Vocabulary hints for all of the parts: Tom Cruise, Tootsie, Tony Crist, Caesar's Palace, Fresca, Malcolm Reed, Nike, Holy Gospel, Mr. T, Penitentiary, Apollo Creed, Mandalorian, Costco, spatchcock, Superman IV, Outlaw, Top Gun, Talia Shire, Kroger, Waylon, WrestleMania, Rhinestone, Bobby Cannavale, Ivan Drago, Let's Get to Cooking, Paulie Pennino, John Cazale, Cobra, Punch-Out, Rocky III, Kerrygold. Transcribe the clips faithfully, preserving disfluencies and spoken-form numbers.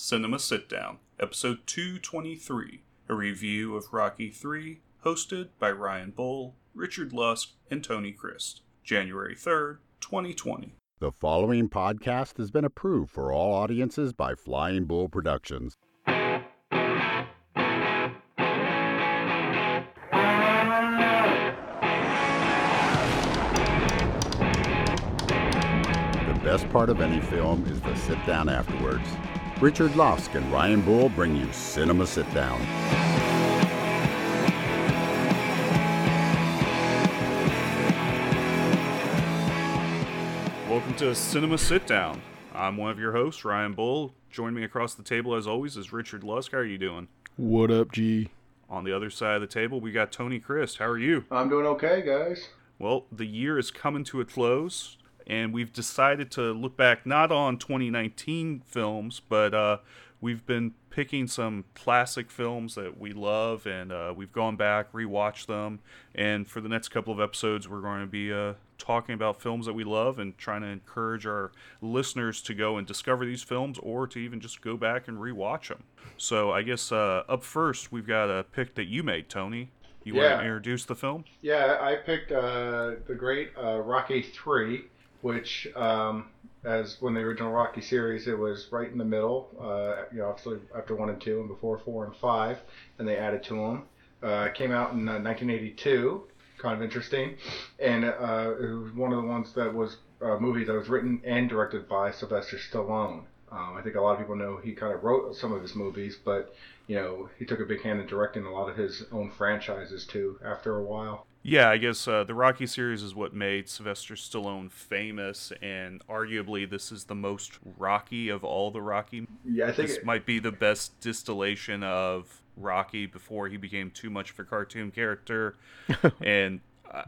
Cinema Sit Down, Episode two twenty-three, a review of Rocky three, hosted by Ryan Bull, Richard Lusk, and Tony Crist, January third, twenty twenty. The following podcast has been approved for all audiences by Flying Bull Productions. The best part of any film is the sit down afterwards. Richard Lusk and Ryan Bull bring you Cinema Sit Down. Welcome to Cinema Sit Down. I'm one of your hosts, Ryan Bull. Join me across the table, as always, is Richard Lusk. How are you doing? What up, G? On the other side of the table, we got Tony Crist. How are you? I'm doing okay, guys. Well, the year is coming to a close, and we've decided to look back not on twenty nineteen films, but uh, we've been picking some classic films that we love, and uh, we've gone back, rewatched them, and for the next couple of episodes, we're going to be uh, talking about films that we love and trying to encourage our listeners to go and discover these films or to even just go back and rewatch them. So I guess uh, up first, we've got a pick that you made, Tony. You yeah. want to introduce the film? Yeah, I picked uh, the great uh, Rocky three. Which, um, as when the original Rocky series, it was right in the middle, uh, you know, obviously after one and two and before four and five, and they added to them. Uh, it came out in uh, nineteen eighty-two, kind of interesting, and uh, it was one of the ones that was a movie that was written and directed by Sylvester Stallone. Um, I think a lot of people know he kind of wrote some of his movies, but, you know, he took a big hand in directing a lot of his own franchises, too, after a while. Yeah, I guess uh, the Rocky series is what made Sylvester Stallone famous, and arguably this is the most Rocky of all the Rocky. Yeah, I think this it... might be the best distillation of Rocky before he became too much of a cartoon character, and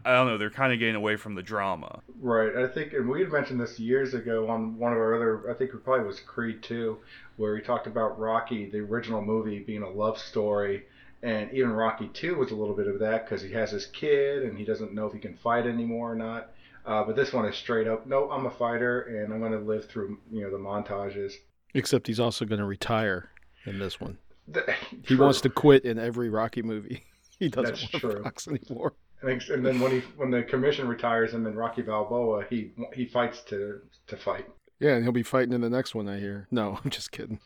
I don't know, they're kind of getting away from the drama. Right, I think, and we had mentioned this years ago on one of our other, I think it probably was Creed two, where we talked about Rocky, the original movie, being a love story. And even Rocky two was a little bit of that because he has his kid and he doesn't know if he can fight anymore or not. Uh, but this one is straight up, no, I'm a fighter and I'm going to live through, you know, the montages. Except he's also going to retire in this one. He wants to quit in every Rocky movie. He doesn't That's want true. to box anymore. And, and then when he when the commission retires him in Rocky Balboa, he he fights to to fight. Yeah, and he'll be fighting in the next one, I hear. No, I'm just kidding.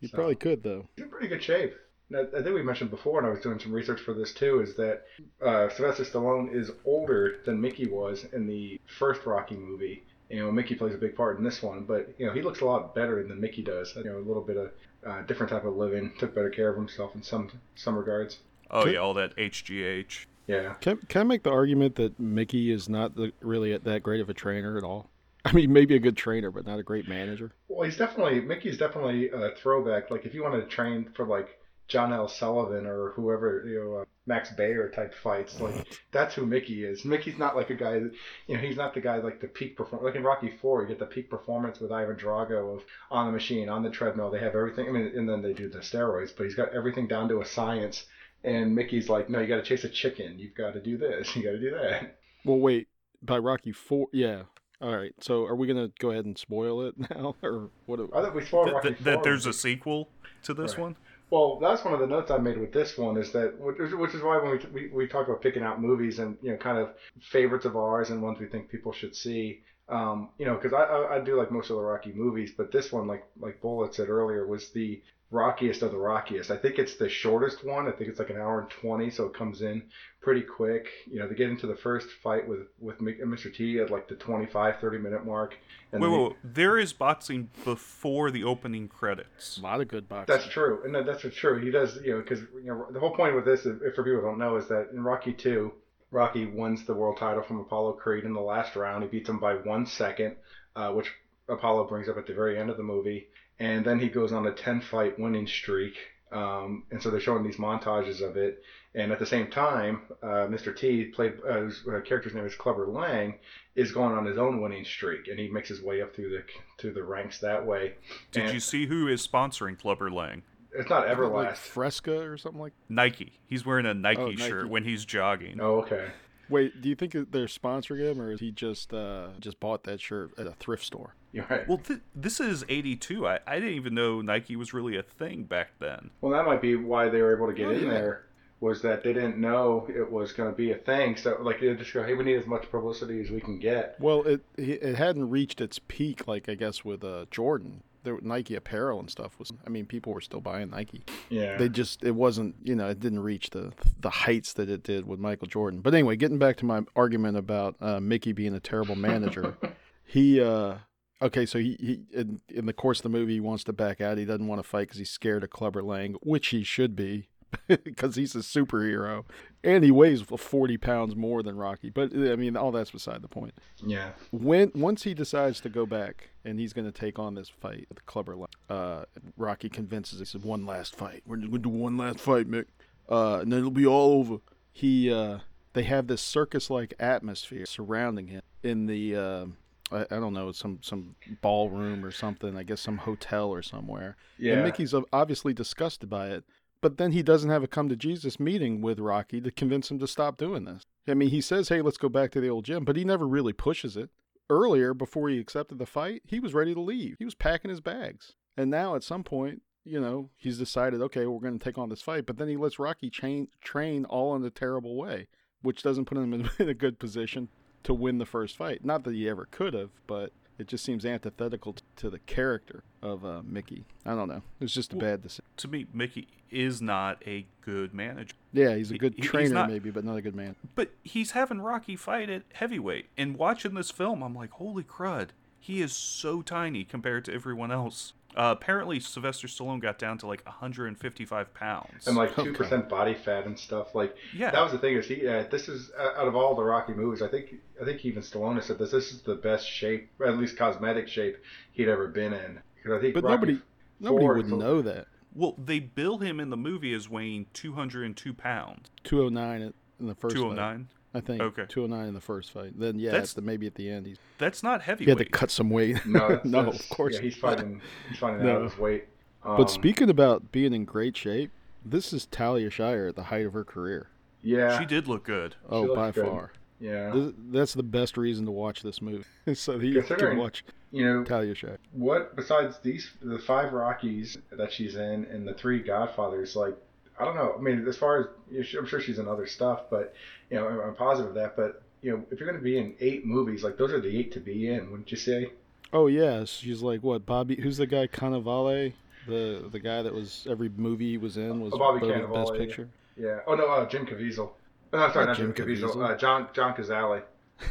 He so, probably could, though. He's in pretty good shape. Now, I think we mentioned before, and I was doing some research for this too, is that uh, Sylvester Stallone is older than Mickey was in the first Rocky movie. You know, Mickey plays a big part in this one, but you know he looks a lot better than Mickey does. You know, a little bit of uh, different type of living, took better care of himself in some some regards. Oh can, yeah, all that H G H. Yeah. Can Can I make the argument that Mickey is not the, really that great of a trainer at all? I mean, maybe a good trainer, but not a great manager. Well, he's definitely Mickey's definitely a throwback. Like if you wanted to train for like John L. Sullivan or whoever, you know, uh, Max Bayer type fights. Like, that's who Mickey is. Mickey's not like a guy that, you know, he's not the guy like the peak performance. Like in Rocky four, you get the peak performance with Ivan Drago of on the machine, on the treadmill. They have everything. I mean, and then they do the steroids, but he's got everything down to a science. And Mickey's like, no, you got to chase a chicken. You've got to do this. You got to do that. Well, wait, by Rocky four, yeah. All right, so are we going to go ahead and spoil it now? Or what? Are, I thought we spoiled Rocky four. That there's a sequel to this right. one? Well, that's one of the notes I made with this one is that, which is why when we, we we talk about picking out movies and, you know, kind of favorites of ours and ones we think people should see, um, you know, because I, I I do like most of the Rocky movies, but this one, like like Bullet said earlier, was the rockiest of the rockiest. I think it's the shortest one. I think it's like an hour and twenty, so it comes in pretty quick. You know, they get into the first fight with, with Mister T at like the twenty-five, thirty minute mark. And wait, wait, the, there is boxing before the opening credits. A lot of good boxing. That's true. And that's true. He does, you know, because you know, the whole point with this, is, if for people who don't know, is that in Rocky two, Rocky wins the world title from Apollo Creed in the last round. He beats him by one second, uh, which Apollo brings up at the very end of the movie. And then he goes on a ten-fight winning streak. Um, and so they're showing these montages of it. And at the same time, uh, Mister T, played uh, whose uh, character's name is Clubber Lang, is going on his own winning streak. And he makes his way up through the through the ranks that way. Did and you see who is sponsoring Clubber Lang? It's not Everlast. Like Fresca or something like that? Nike. He's wearing a Nike, oh, Nike shirt when he's jogging. Oh, okay. Wait, do you think they're sponsoring him, or is he just uh, just bought that shirt at a thrift store? You're right. Well, th- this is eighty-two. I, I didn't even know Nike was really a thing back then. Well, that might be why they were able to get yeah. in there, was that they didn't know it was going to be a thing. So, like, they just go, hey, we need as much publicity as we can get. Well, it it hadn't reached its peak, like, I guess, with uh, Jordan. There, Nike apparel and stuff was, I mean, people were still buying Nike. Yeah. They just, it wasn't, you know, it didn't reach the the heights that it did with Michael Jordan. But anyway, getting back to my argument about uh, Mickey being a terrible manager, he, uh, okay, so he, he in, in the course of the movie, he wants to back out. He doesn't want to fight because he's scared of Clubber Lang, which he should be because he's a superhero. And he weighs forty pounds more than Rocky. But, I mean, all that's beside the point. Yeah. When Once he decides to go back and he's going to take on this fight at the Clubber Lang, uh, Rocky convinces him, he said, one last fight. We're going to do one last fight, Mick. Uh, and then it'll be all over. He, uh, they have this circus-like atmosphere surrounding him in the, uh, I, I don't know, some, some ballroom or something. I guess some hotel or somewhere. Yeah. And Mickey's obviously disgusted by it. But then he doesn't have a come-to-Jesus meeting with Rocky to convince him to stop doing this. I mean, he says, hey, let's go back to the old gym, but he never really pushes it. Earlier, before he accepted the fight, he was ready to leave. He was packing his bags. And now, at some point, you know, he's decided, okay, we're going to take on this fight, but then he lets Rocky chain, train all in a terrible way, which doesn't put him in, in a good position to win the first fight. Not that he ever could have, but it just seems antithetical t- to the character of uh, Mickey. I don't know. It's just a well, bad decision. To me, Mickey is not a good manager. Yeah, he's a good he, trainer not, maybe, but not a good man. But he's having Rocky fight at heavyweight. And watching this film, I'm like, holy crud. He is so tiny compared to everyone else. Uh, apparently, Sylvester Stallone got down to like one hundred fifty-five pounds. And like two percent okay. body fat and stuff. Like, yeah. That was the thing. Is he? Uh, this is, uh, out of all the Rocky movies, I think I think even Stallone said this, this is the best shape, or at least cosmetic shape, he'd ever been in. Because I think but Rocky nobody, nobody would was, know that. Well, they bill him in the movie as weighing two hundred two pounds. two oh nine in the first two oh nine? Fight. I think okay. two oh nine in the first fight. Then, yeah, that's, the, maybe at the end. He's, that's not heavyweight. He had to cut some weight. No, that's, no that's, of course yeah, he's not. Fighting, he's fighting no. out of his weight. Um, but speaking about being in great shape, this is Talia Shire at the height of her career. Yeah. She did look good. Oh, by good. far. Yeah. This, that's the best reason to watch this movie. So that you can watch you know, Talia Shire. What, besides these, the five Rockies that she's in and the three Godfathers, like, I don't know. I mean, as far as, I'm sure she's in other stuff, but, you know, I'm positive of that. But, you know, if you're going to be in eight movies, like, those are the eight to be in, wouldn't you say? Oh, yeah. She's like, what, Bobby, who's the guy, Cannavale? The the guy that was, every movie he was in was oh, Bobby Cannavale, Best Picture? Yeah. yeah. Oh, no, uh, Jim Caviezel. Oh, no, sorry, oh, not Jim, Jim Caviezel. Caviezel. Uh, John John Cazale.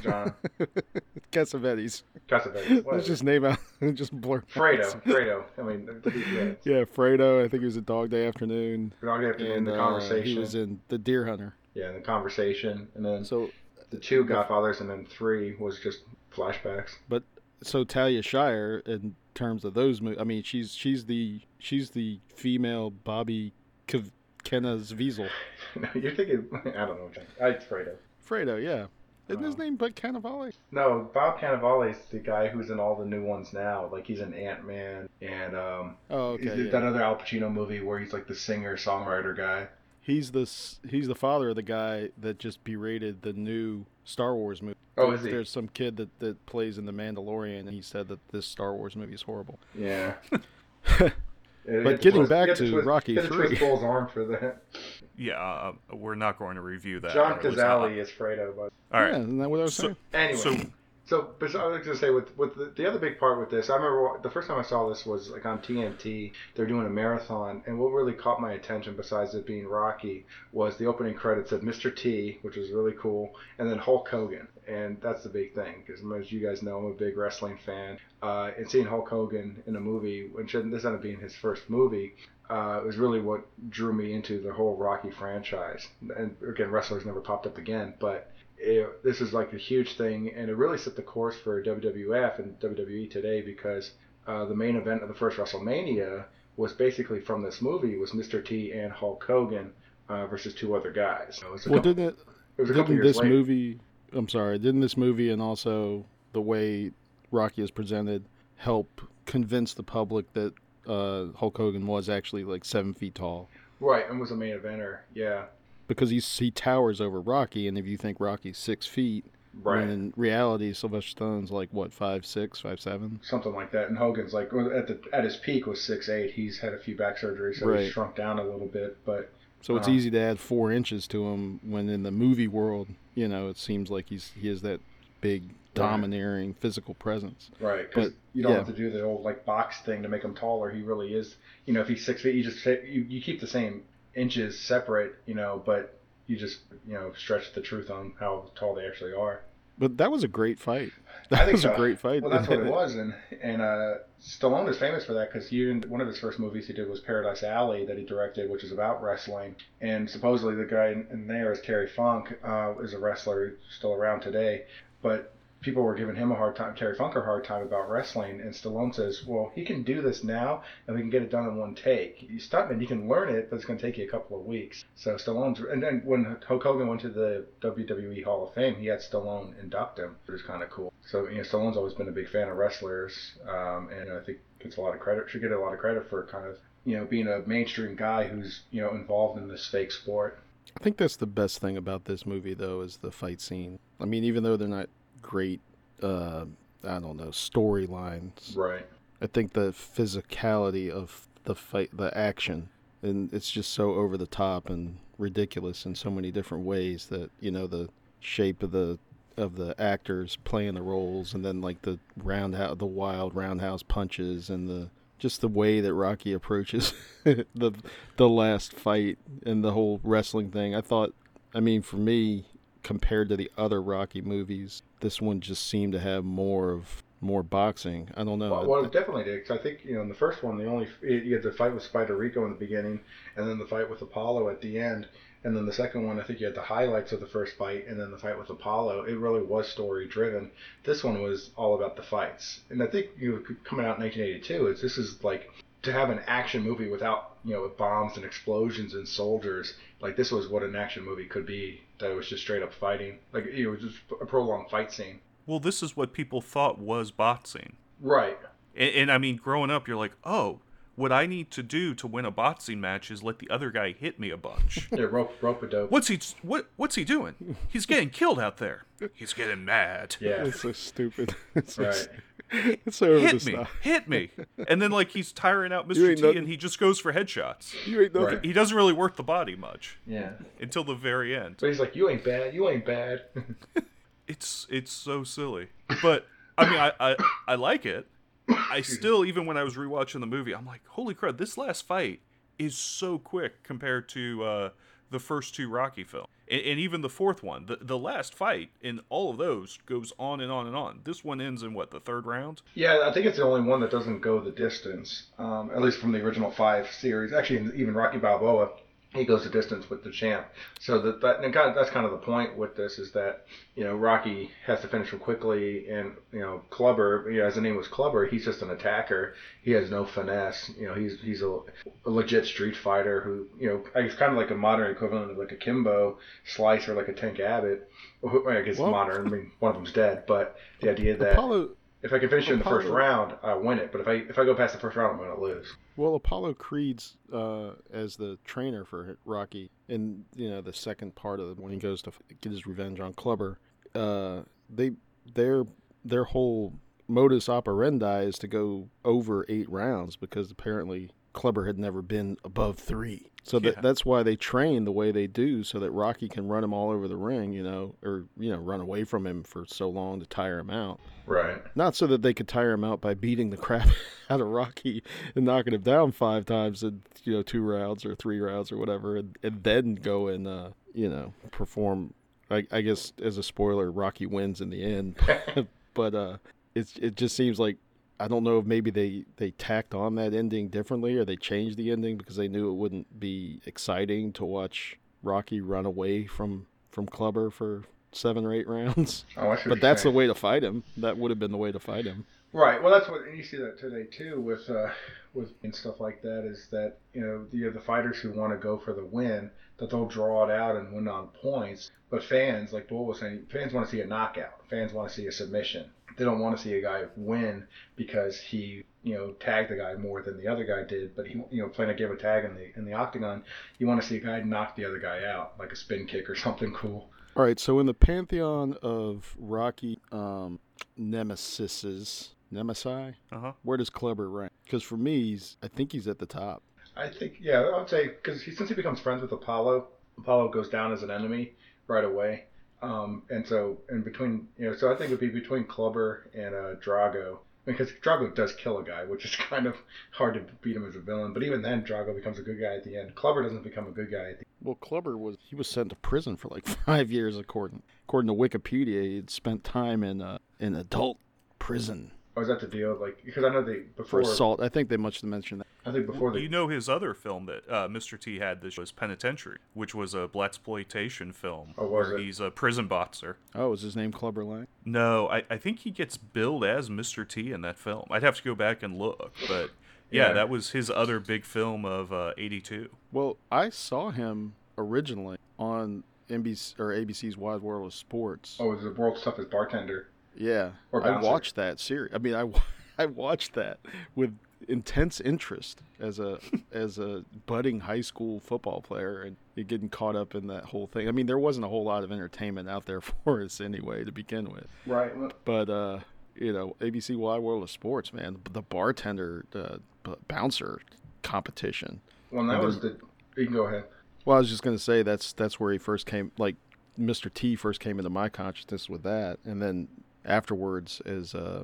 John. Cassavetes. Cassavetes. Let's just name out and just blur. Fredo. Fredo. I mean, yeah. yeah, Fredo. I think he was in Dog Day Afternoon. Dog Day Afternoon, and, The uh, Conversation. He was in The Deer Hunter. Yeah, The Conversation. And then so, the two Godfathers, and then three was just flashbacks. But so Talia Shire, in terms of those movies, I mean, she's she's the she's the female Bobby Kev- Kenna's Wiesel. No, you're thinking, I don't know. I, it's Fredo. Fredo, yeah. Isn't his name Bob Cannavale? No, Bob Cannavale's the guy who's in all the new ones now. Like, he's in Ant-Man and um, oh, okay, he's yeah. that other Al Pacino movie where he's like the singer-songwriter guy. He's the he's the father of the guy that just berated the new Star Wars movie. Oh, is he? There's some kid that, that plays in The Mandalorian, and he said that this Star Wars movie is horrible. Yeah. But getting back to Rocky three, twist Bull's arm for that. Yeah, uh, we're not going to review that. John Cazale is Fredo, but all right, yeah, isn't that what I was so, saying? Anyway, so, so but I was going to say with with the, the other big part with this, I remember the first time I saw this was like on T N T. They're doing a marathon, and what really caught my attention, besides it being Rocky, was the opening credits of Mister T, which was really cool, and then Hulk Hogan, and that's the big thing because as you guys know, I'm a big wrestling fan. Uh, and seeing Hulk Hogan in a movie, which this ended up being his first movie, uh, was really what drew me into the whole Rocky franchise. And again, wrestlers never popped up again, but it, this is like a huge thing, and it really set the course for W W F and W W E today because uh, the main event of the first WrestleMania was basically from this movie, was Mister T and Hulk Hogan uh, versus two other guys. So it was a well, couple, didn't it, it was a didn't this later. movie? I'm sorry, didn't this movie and also the way Rocky is presented help convince the public that uh, Hulk Hogan was actually like seven feet tall, right? And was a main eventer, yeah. Because he he towers over Rocky, and if you think Rocky's six feet, Right. When in reality, Sylvester Stallone's like what, five six, five seven, something like that. And Hogan's like at the at his peak was six eight. He's had a few back surgeries, so right. he's shrunk down a little bit. But so it's um, easy to add four inches to him. When in the movie world, you know, it seems like he's he has that big domineering right. physical presence. Right. But you don't yeah. have to do the old like box thing to make him taller. He really is. You know, if he's six feet, you just you you keep the same inches separate. You know, but. You just, you know, stretch the truth on how tall they actually are. But that was a great fight. That I think was so. a great fight. Well, that's what it was. And, and uh, Stallone is famous for that because one of his first movies he did was Paradise Alley that he directed, which is about wrestling. And supposedly the guy in, in there is Terry Funk, uh, is a wrestler still around today. But people were giving him a hard time, Terry Funk a hard time about wrestling. And Stallone says, well, he can do this now and we can get it done in one take. You stop and you can learn it, but it's going to take you a couple of weeks. So Stallone's, and then when Hulk Hogan went to the W W E Hall of Fame, he had Stallone induct him, which is kind of cool. So, you know, Stallone's always been a big fan of wrestlers. Um, and I think gets a lot of credit, should get a lot of credit for kind of, you know, being a mainstream guy who's, you know, involved in this fake sport. I think that's the best thing about this movie, though, is the fight scene. I mean, even though they're not great uh I don't know storylines, right, I think the physicality of the fight, the action, and it's just so over the top and ridiculous in so many different ways that, you know, the shape of the of the actors playing the roles, and then like the roundhouse the wild roundhouse punches and the just the way that Rocky approaches the the last fight and the whole wrestling thing. I thought I mean for me compared to the other Rocky movies, this one just seemed to have more of more boxing. I don't know. Well, well it definitely did. Cause I think, you know, in the first one, the only you had the fight with Spider Rico in the beginning, and then the fight with Apollo at the end, and then the second one, I think you had the highlights of the first fight, and then the fight with Apollo. It really was story driven. This one was all about the fights, and I think you know, coming out in nineteen eighty-two, it's this is like to have an action movie without, you know, bombs and explosions and soldiers. Like this was what an action movie could be. That it was just straight up fighting. Like, it was just a prolonged fight scene. Well, this is what people thought was boxing. Right. And, and I mean, growing up, you're like, oh, what I need to do to win a boxing match is let the other guy hit me a bunch. Yeah, rope, rope a dope. What's he, what, what's he doing? He's getting killed out there. He's getting mad. Yeah. It's so stupid. It's right. So, it's so over hit me. Style. Hit me. And then, like, he's tiring out Mister T, no- and he just goes for headshots. You ain't nothing. Right. He doesn't really work the body much. Yeah. Until the very end. But he's like, you ain't bad. You ain't bad. It's it's so silly. But, I mean, I, I, I like it. I still, even when I was rewatching the movie, I'm like, holy crap, this last fight is so quick compared to uh, the first two Rocky films. And, and even the fourth one. The, the last fight in all of those goes on and on and on. This one ends in, what, the third round? Yeah, I think it's the only one that doesn't go the distance, um, at least from the original five series. Actually, even Rocky Balboa, he goes the distance with the champ. So that, that and God, that's kind of the point with this is that, you know, Rocky has to finish him quickly, and, you know, Clubber, you know, as the name was Clubber, he's just an attacker. He has no finesse. You know, he's he's a, a legit street fighter who, you know, he's kind of like a modern equivalent of like a Kimbo Slice or like a Tank Abbott. I guess well, modern. I mean, one of them's dead, but the idea that Apollo, if I can finish Apollo. him in the first round, I win it. But if I if I go past the first round, I'm going to lose. Well, Apollo Creed's uh, as the trainer for Rocky, and you know the second part of it, when he goes to get his revenge on Clubber, uh, they their their whole modus operandi is to go over eight rounds because apparently Clubber had never been above three. So yeah. that, that's why they train the way they do, so that Rocky can run him all over the ring, you know, or, you know, run away from him for so long to tire him out. Right. Not so that they could tire him out by beating the crap out of Rocky and knocking him down five times in, you know, two rounds or three rounds or whatever, and, and then go and, uh, you know, perform. I, I guess, as a spoiler, Rocky wins in the end. But uh, it's it just seems like, I don't know if maybe they, they tacked on that ending differently or they changed the ending because they knew it wouldn't be exciting to watch Rocky run away from, from Clubber for seven or eight rounds. Oh, I see what you're saying. But that's the way to fight him. That would have been the way to fight him. Right. Well, that's what, and you see that today too with, uh, with and stuff like that is that, you know, you have the fighters who want to go for the win, that they'll draw it out and win on points. But fans, like Bull was saying, fans want to see a knockout. Fans want to see a submission. They don't want to see a guy win because he, you know, tagged the guy more than the other guy did. But he, you know, playing a give a tag in the in the octagon, you want to see a guy knock the other guy out, like a spin kick or something cool. All right, so in the pantheon of Rocky um, nemesises, nemesi, uh-huh. where does Clubber rank? Because for me, he's, I think he's at the top. I think, yeah, I would say, because since he becomes friends with Apollo, Apollo goes down as an enemy right away. Um, and so, in between, you know, so I think it would be between Clubber and uh, Drago. Because Drago does kill a guy, which is kind of hard to beat him as a villain. But even then, Drago becomes a good guy at the end. Clubber doesn't become a good guy at the end. Well, Clubber was he was sent to prison for like five years, according according to Wikipedia. He had spent time in uh, in adult prison. Oh, is that the deal? Like, because I know they before for assault. I think they must have mentioned that. I think before well, they... you know his other film that uh, Mister T had this was Penitentiary, which was a blaxploitation film. Oh, was where it? He's a prison boxer. Oh, is his name Clubber Lang? No, I, I think he gets billed as Mister T in that film. I'd have to go back and look, but yeah, yeah. that was his other big film of uh, eighty-two. Well, I saw him originally on N B C or A B C's Wide World of Sports. Oh, it was the world's toughest bartender. Yeah, I watched that series. I mean, I, I watched that with intense interest as a as a budding high school football player and getting caught up in that whole thing. I mean, there wasn't a whole lot of entertainment out there for us anyway to begin with. Right. But, uh, you know, A B C Wide World of Sports, man, the bartender, the bouncer competition. Well, that was the... You can go ahead. Well, I was just going to say that's that's where he first came, like Mister T first came into my consciousness with that. And then... afterwards is uh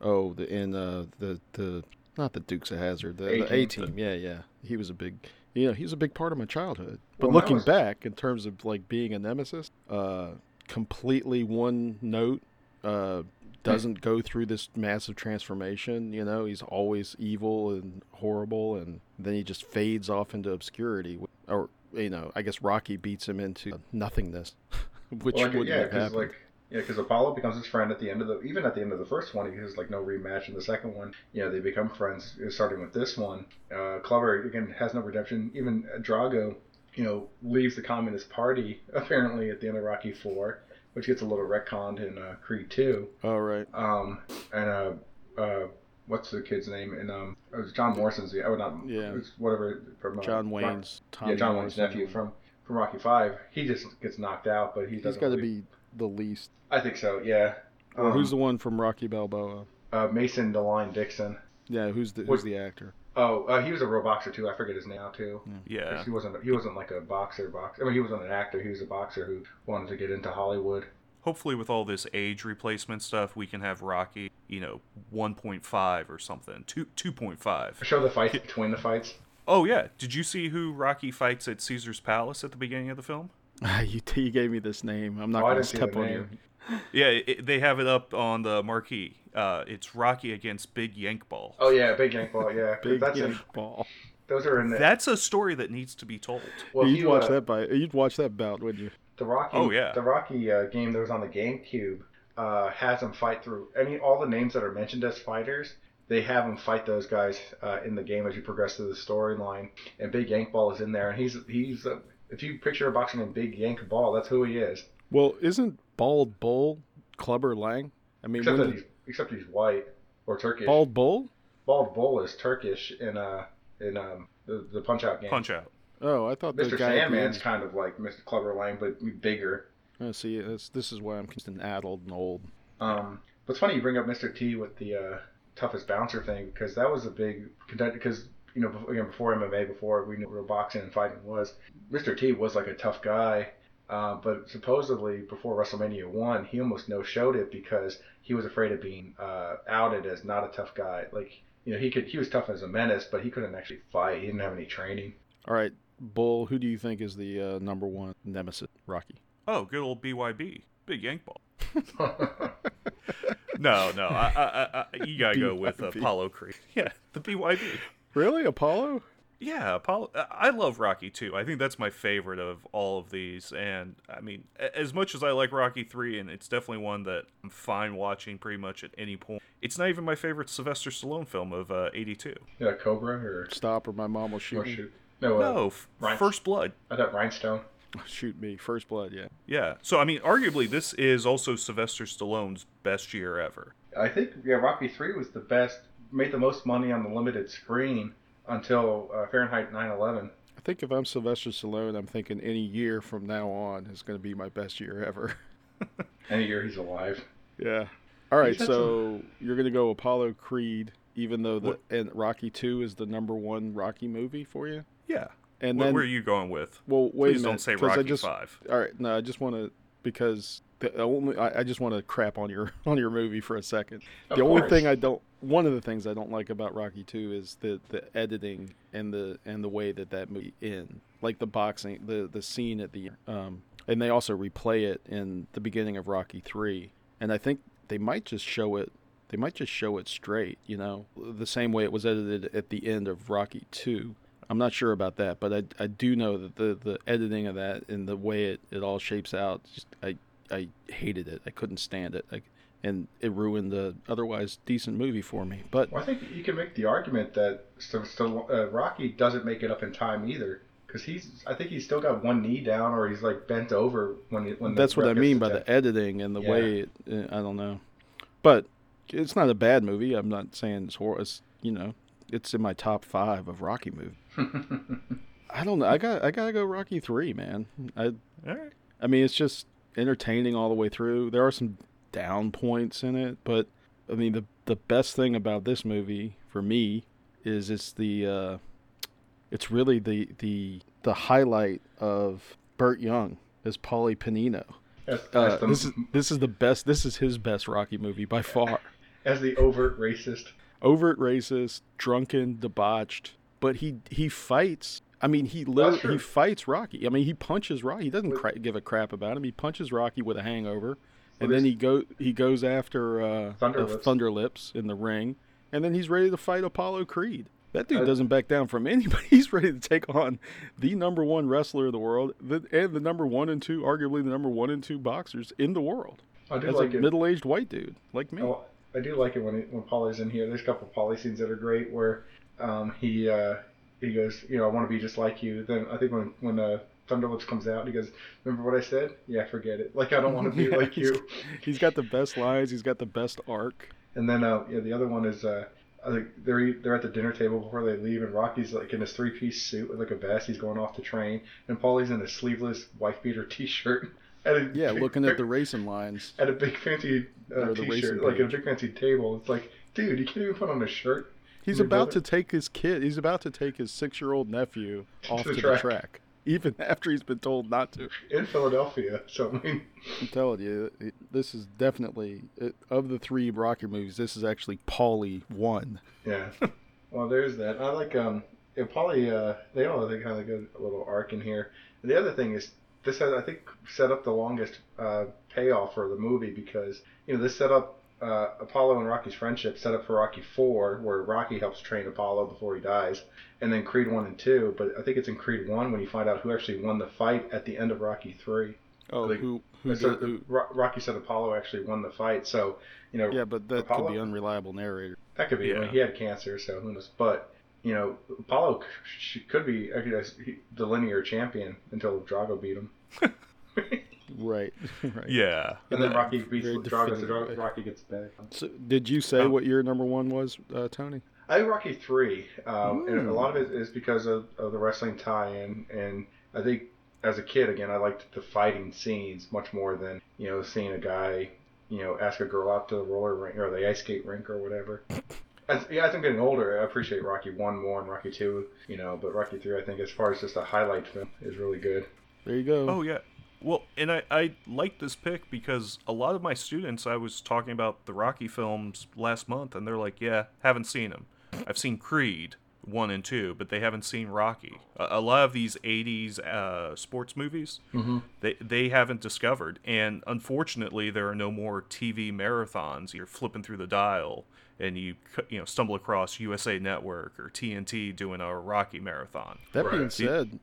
oh the in uh the the not the Dukes of Hazzard the A team yeah yeah he was a big you know he's a big part of my childhood but well, looking was... back in terms of like being a nemesis uh completely one note uh doesn't go through this massive transformation. You know, he's always evil and horrible, and then he just fades off into obscurity, or you know, I guess Rocky beats him into nothingness, which well, like, wouldn't yeah, have happened like... Yeah, because Apollo becomes his friend at the end of the, even at the end of the first one, he has like no rematch in the second one. You know, they become friends, starting with this one. Uh, Clubber, again, has no redemption. Even Drago, you know, leaves the Communist Party, apparently, at the end of Rocky four, which gets a little retconned in uh, Creed two. Oh, right. Um, and uh, uh, what's the kid's name? And um, it was John Morrison's, I would not, yeah. It was whatever. From, uh, John Wayne's. Rock, yeah, John Wayne's nephew from, from Rocky five. He just gets knocked out, but he doesn't He's got to be... the least. I think so, yeah. Or um, who's the one from Rocky Balboa? Uh, Mason DeLine Dixon. Yeah, who's the who's Which, the actor? Oh, uh, he was a real boxer too. I forget his name now too. Yeah. He wasn't he wasn't like a boxer boxer. I mean, he wasn't an actor. He was a boxer who wanted to get into Hollywood. Hopefully, with all this age replacement stuff, we can have Rocky, you know, one point five or something, two two point five. Show the fights between the fights. Oh yeah. Did you see who Rocky fights at Caesar's Palace at the beginning of the film? You, t- you gave me this name. I'm not oh, going to step on you. Yeah, it, they have it up on the marquee. Uh, it's Rocky against Big Yank Ball. Oh, yeah, Big Yank Ball, yeah. Big that's Yank in, Ball. Those are in the... That's a story that needs to be told. Well, you'd, you, watch uh, that by, you'd watch that bout, wouldn't you? The Rocky, oh, yeah. The Rocky uh, game that was on the GameCube uh, has them fight through any all the names that are mentioned as fighters. They have him fight those guys uh, in the game as you progress through the storyline. And Big Yank Ball is in there, and he's... he's uh, if you picture a boxing in Big Yank Ball, that's who he is. Well, isn't Bald Bull Clubber Lang? I mean, except, that he's, except he's white or Turkish. Bald Bull? Bald Bull is Turkish in uh in um the, the Punch-Out game. Punch-Out. Oh, I thought Mister the guy Sandman's was... kind of like Mister Clubber Lang, but bigger. Oh, see, this this is why I'm just an adult and old. Um, but it's funny you bring up Mister T with the uh, toughest bouncer thing, because that was a big because. You know, again, before M M A, before we knew what boxing and fighting was, Mister T was like a tough guy. Uh, but supposedly, before WrestleMania one, he almost no-showed it because he was afraid of being uh, outed as not a tough guy. Like, you know, he could he was tough as a menace, but he couldn't actually fight. He didn't have any training. All right, Bull, who do you think is the uh, number one nemesis, Rocky? Oh, good old B Y B, Big Yank Ball. no, no, I, I, I, you gotta B Y B. Go with Apollo Creed. Yeah, the B Y B. Really? Apollo? Yeah, Apollo. I love Rocky two. I think that's my favorite of all of these. And, I mean, as much as I like Rocky three, and it's definitely one that I'm fine watching pretty much at any point, it's not even my favorite Sylvester Stallone film of uh, eighty-two. Yeah, Cobra or... Stop or My Mom Will Shoot Me. Shoot. No, uh, no Rhin- First Blood. I thought Rhinestone. Shoot Me. First Blood, yeah. Yeah. So, I mean, arguably, this is also Sylvester Stallone's best year ever. I think, yeah, Rocky three was the best... made the most money on the limited screen until uh, Fahrenheit nine eleven. I I think if I'm Sylvester Stallone, I'm thinking any year from now on is going to be my best year ever. Any year he's alive. Yeah. All right, so some... you're going to go Apollo Creed, even though the what? and Rocky two is the number one Rocky movie for you? Yeah. And what, then, where are you going with? Well, wait Please a minute. Please don't say Rocky just, five. All right, no, I just want to, because the only, I, I just want to crap on your on your movie for a second. Of the course. only thing I don't, one of the things I don't like about Rocky two is the, the editing and the and the way that that movie ends. Like the boxing, the, the scene at the end. Um, and they also replay it in the beginning of Rocky three. And I think they might just show it, they might just show it straight, you know, the same way it was edited at the end of Rocky two. I'm not sure about that, but I, I do know that the, the editing of that and the way it, it all shapes out, just, I I hated it. I couldn't stand it. I, and it ruined the otherwise decent movie for me. But well, I think you can make the argument that so, so, uh, Rocky doesn't make it up in time either, because he's I think he's still got one knee down or he's like bent over when it, when that's what I mean by the editing and the yeah. way it, I don't know, but it's not a bad movie. I'm not saying it's horrible. It's, you know, it's in my top five of Rocky movies. I don't know. I got I gotta go Rocky three, man. I all right. I mean, it's just entertaining all the way through. There are some down points in it, but I mean the the best thing about this movie for me is it's the uh, it's really the the the highlight of Burt Young as Paulie Pennino. As, uh, as the, this is this is the best. This is his best Rocky movie by far. As the overt racist, overt racist, drunken, debauched. But he he fights. I mean, he literally, he fights Rocky. I mean, he punches Rocky. He doesn't cra- give a crap about him. He punches Rocky with a hangover, and what then is... he go he goes after uh, Thunder, Lips. Thunder Lips in the ring, and then he's ready to fight Apollo Creed. That dude I... doesn't back down from anybody. He's ready to take on the number one wrestler in the world, the, and the number one and two, arguably the number one and two boxers in the world. I do As like a it. middle-aged white dude like me. Oh, I do like it when it, when Paulie's in here. There's a couple of Paulie scenes that are great where. Um, he uh, he goes, you know, I want to be just like you. Then I think when when uh, Thunder Lips comes out, he goes, remember what I said? Yeah, forget it. Like, I don't want to be yeah, like he's, you. He's got the best lines. He's got the best arc. And then uh, yeah, the other one is uh, they're they're at the dinner table before they leave, and Rocky's like in his three piece suit with like a vest. He's going off the train, and Paulie's in a sleeveless wife beater t-shirt. And yeah, big, looking at the racing lines. At a big fancy uh, t-shirt, like at a big fancy table. It's like, dude, you can't even put on a shirt. He's Your about brother? to take his kid. He's about to take his six-year-old nephew off to the, to track. the track, even after he's been told not to. In Philadelphia, so I mean, I'm telling you, this is definitely of the three Rocky movies. This is actually Paulie one. Yeah. Well, there's that. I like um, yeah, Paulie. Uh, they all they kind of good little arc in here. And the other thing is this has I think set up the longest uh, payoff for the movie because you know this set up. Uh, Apollo and Rocky's friendship set up for Rocky four, where Rocky helps train Apollo before he dies, and then Creed one and two, but I think it's in Creed one when you find out who actually won the fight at the end of Rocky three. Oh, like, who, who, so, who? Rocky said Apollo actually won the fight, so, you know... Yeah, but that Apollo, could be unreliable narrator. That could be. Yeah. I mean, he had cancer, so who knows, but, you know, Apollo she could be actually the linear champion until Drago beat him. Right, right. Yeah. And then Rocky beats Drago, so Rocky gets back. So did you say um, what your number one was, uh, Tony? I think Rocky three. Um, and a lot of it is because of, of the wrestling tie-in. And I think as a kid, again, I liked the fighting scenes much more than, you know, seeing a guy, you know, ask a girl out to the roller rink or the ice skate rink or whatever. As, yeah, as I'm getting older, I appreciate Rocky one more and Rocky two, you know. But Rocky three, I think, as far as just a highlight film, is really good. There you go. Oh, yeah. Well, and I, I like this pick because a lot of my students, I was talking about the Rocky films last month, and they're like, yeah, haven't seen them. I've seen Creed one and two, but they haven't seen Rocky. A, a lot of these eighties uh, sports movies, mm-hmm. they, they haven't discovered. And unfortunately, there are no more T V marathons. You're flipping through the dial, and you you know stumble across U S A Network or T N T doing a Rocky marathon. That being right. said...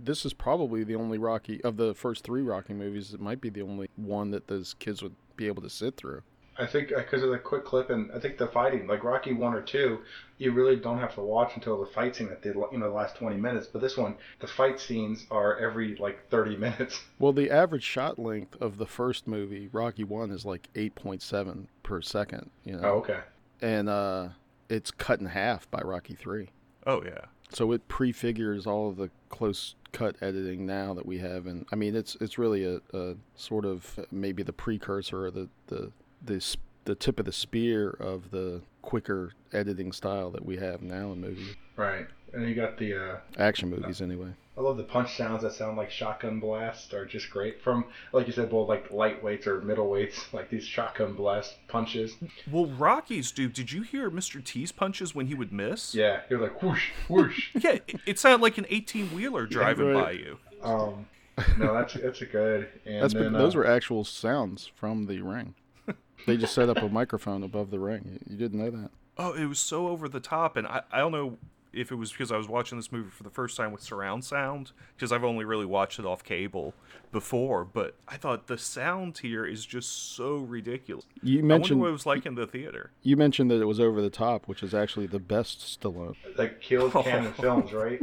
This is probably the only Rocky of the first three Rocky movies. It might be the only one that those kids would be able to sit through. I think because of the quick clip and I think the fighting, like Rocky one or two, you really don't have to watch until the fight scene at the you know the last twenty minutes. But this one, the fight scenes are every like thirty minutes. Well, the average shot length of the first movie, Rocky one, is like eight point seven per second. You know. Oh, okay. And uh, it's cut in half by Rocky three. Oh yeah. So it prefigures all of the close cut editing now that we have, and I mean it's it's really a, a sort of maybe the precursor or the the the the tip of the spear of the quicker editing style that we have now in movies. Right, and you got the uh, action movies uh, anyway. I love the punch sounds that sound like shotgun blasts are just great. From, like you said, both like lightweights or middleweights, like these shotgun blast punches. Well, Rocky's, dude, did you hear Mister T's punches when he would miss? Yeah, he was like whoosh, whoosh. Yeah, it, it sounded like an eighteen-wheeler driving yeah, right. by you. Um, no, that's that's a good. And that's then, been, those uh, were actual sounds from the ring. They just set up a microphone above the ring. You didn't know that? Oh, it was so over the top, and I, I don't know if it was because I was watching this movie for the first time with surround sound, because I've only really watched it off cable before, but I thought the sound here is just so ridiculous. You mentioned I wonder what it was like in the theater. You mentioned that it was over the top, which is actually the best Stallone. That killed Cannon oh. Films, right?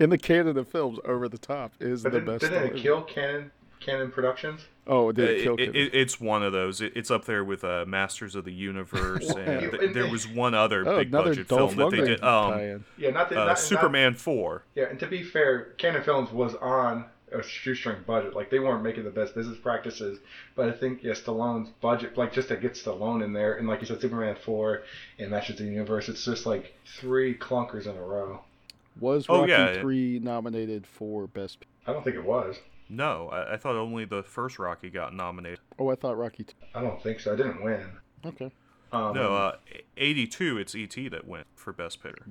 In the canon of films, over the top is but the did, best Stallone. Didn't it kill Cannon? Cannon Productions? Oh, did it kill it, it, It's one of those. It, it's up there with uh, Masters of the Universe, and th- there was one other oh, big budget Dolph film Lundgren that they did. Um, yeah, not, the, uh, not Superman not, four. Yeah, and to be fair, Cannon Films was on a shoestring budget. Like, they weren't making the best business practices, but I think, yeah, Stallone's budget, like, just to get Stallone in there, and like you said, Superman four and Masters of the Universe, it's just like three clunkers in a row. Was Rocky oh, yeah. three nominated for Best Picture? I don't think it was. No, I, I thought only the first Rocky got nominated. Oh, I thought Rocky... T- I don't think so. I didn't win. Okay. Um, no, uh, eighty-two, it's E T that went for Best Picture.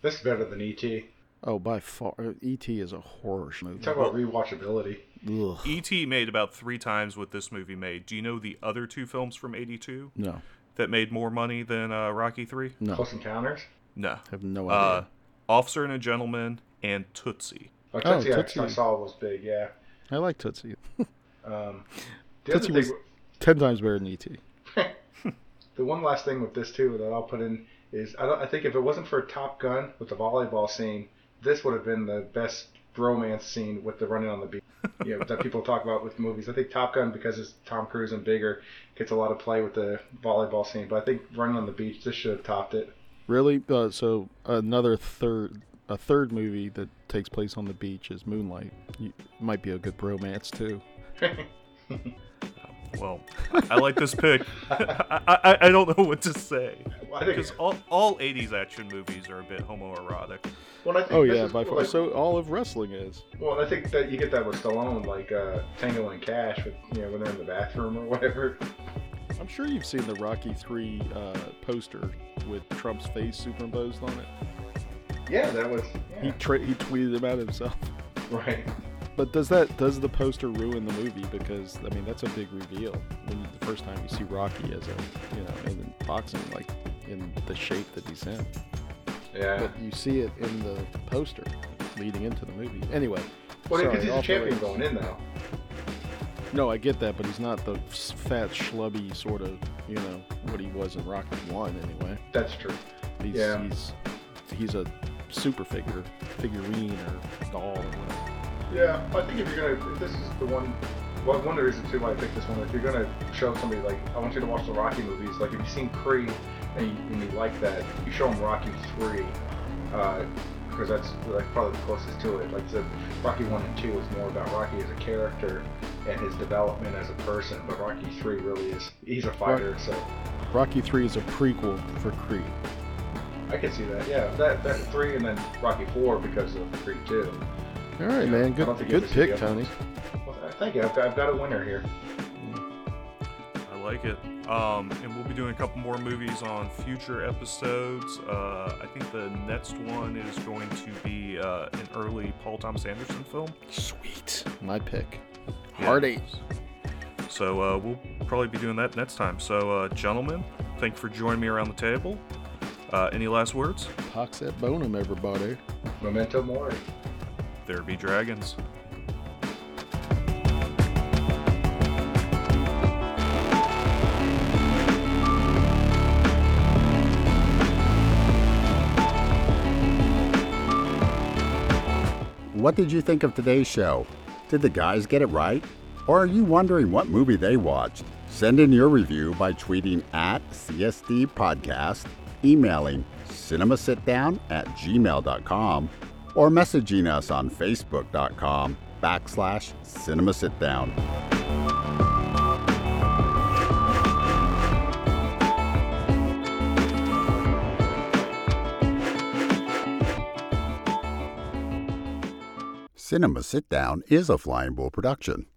This is better than E T Oh, by far. E T is a horror movie. Talk about rewatchability. Ugh. E T made about three times what this movie made. Do you know the other two films from eighty-two? No. That made more money than uh, Rocky three? No. Close Encounters? No. I have no idea. Uh, Officer and a Gentleman and Tootsie. Oh, Tootsie, oh, Tootsie. I, I saw was big, yeah. I like Tootsie. um, Tootsie was ten times better than E T The one last thing with this, too, that I'll put in is I, don't, I think if it wasn't for Top Gun with the volleyball scene, this would have been the best bromance scene with the running on the beach you know, that people talk about with movies. I think Top Gun, because it's Tom Cruise and bigger, gets a lot of play with the volleyball scene. But I think running on the beach, this should have topped it. Really? Uh, so another third... A third movie that takes place on the beach is Moonlight. You, might be a good bromance, too. Well, I like this pick. I, I, I don't know what to say. Because all, all eighties action movies are a bit homoerotic. Well, I think oh, yeah, by far. Like, so all of wrestling is. Well, I think that you get that with Stallone, like uh, Tango and Cash, with, you know, when they're in the bathroom or whatever. I'm sure you've seen the Rocky three uh, poster with Trump's face superimposed on it. Yeah, that was... Yeah. He tra- he tweeted about himself. Right. But does that does the poster ruin the movie? Because, I mean, that's a big reveal. When you, the first time you see Rocky as a, you know, in boxing, like, in the shape that he's in. Yeah. But you see it in the poster leading into the movie. Anyway. Well, because he's a champion going in, though. No, I get that, but he's not the fat, schlubby sort of, you know, what he was in Rocky one, anyway. That's true. He's, yeah. He's, he's a... super figure, figurine or doll or whatever. Yeah, I think if you're gonna, if this is the one, well, one of the reasons too why I picked this one, if you're gonna show somebody, like, I want you to watch the Rocky movies, like if you've seen Creed and you, and you like that, you show them Rocky three, uh, because that's like probably the closest to it. Like I said, Rocky one and two is more about Rocky as a character and his development as a person, but Rocky three really is, he's a fighter, so. Rocky three is a prequel for Creed. I can see that, yeah. That that three and then Rocky four because of Creed two. All right, man. Good good pick, Tony. Well, thank you. I've got, I've got a winner here. I like it. Um, and we'll be doing a couple more movies on future episodes. Uh, I think the next one is going to be uh, an early Paul Thomas Anderson film. Sweet. My pick. Yeah. Heartaches. So uh, we'll probably be doing that next time. So, uh, gentlemen, thank you for joining me around the table. Uh, any last words? Pox et bonum, everybody. Memento mori. There be dragons. What did you think of today's show? Did the guys get it right? Or are you wondering what movie they watched? Send in your review by tweeting at C S D Podcast emailing cinemasitdown at gmail dot com or messaging us on facebook dot com backslash cinemasitdown. Cinema Sit Down is a Flying Bull production.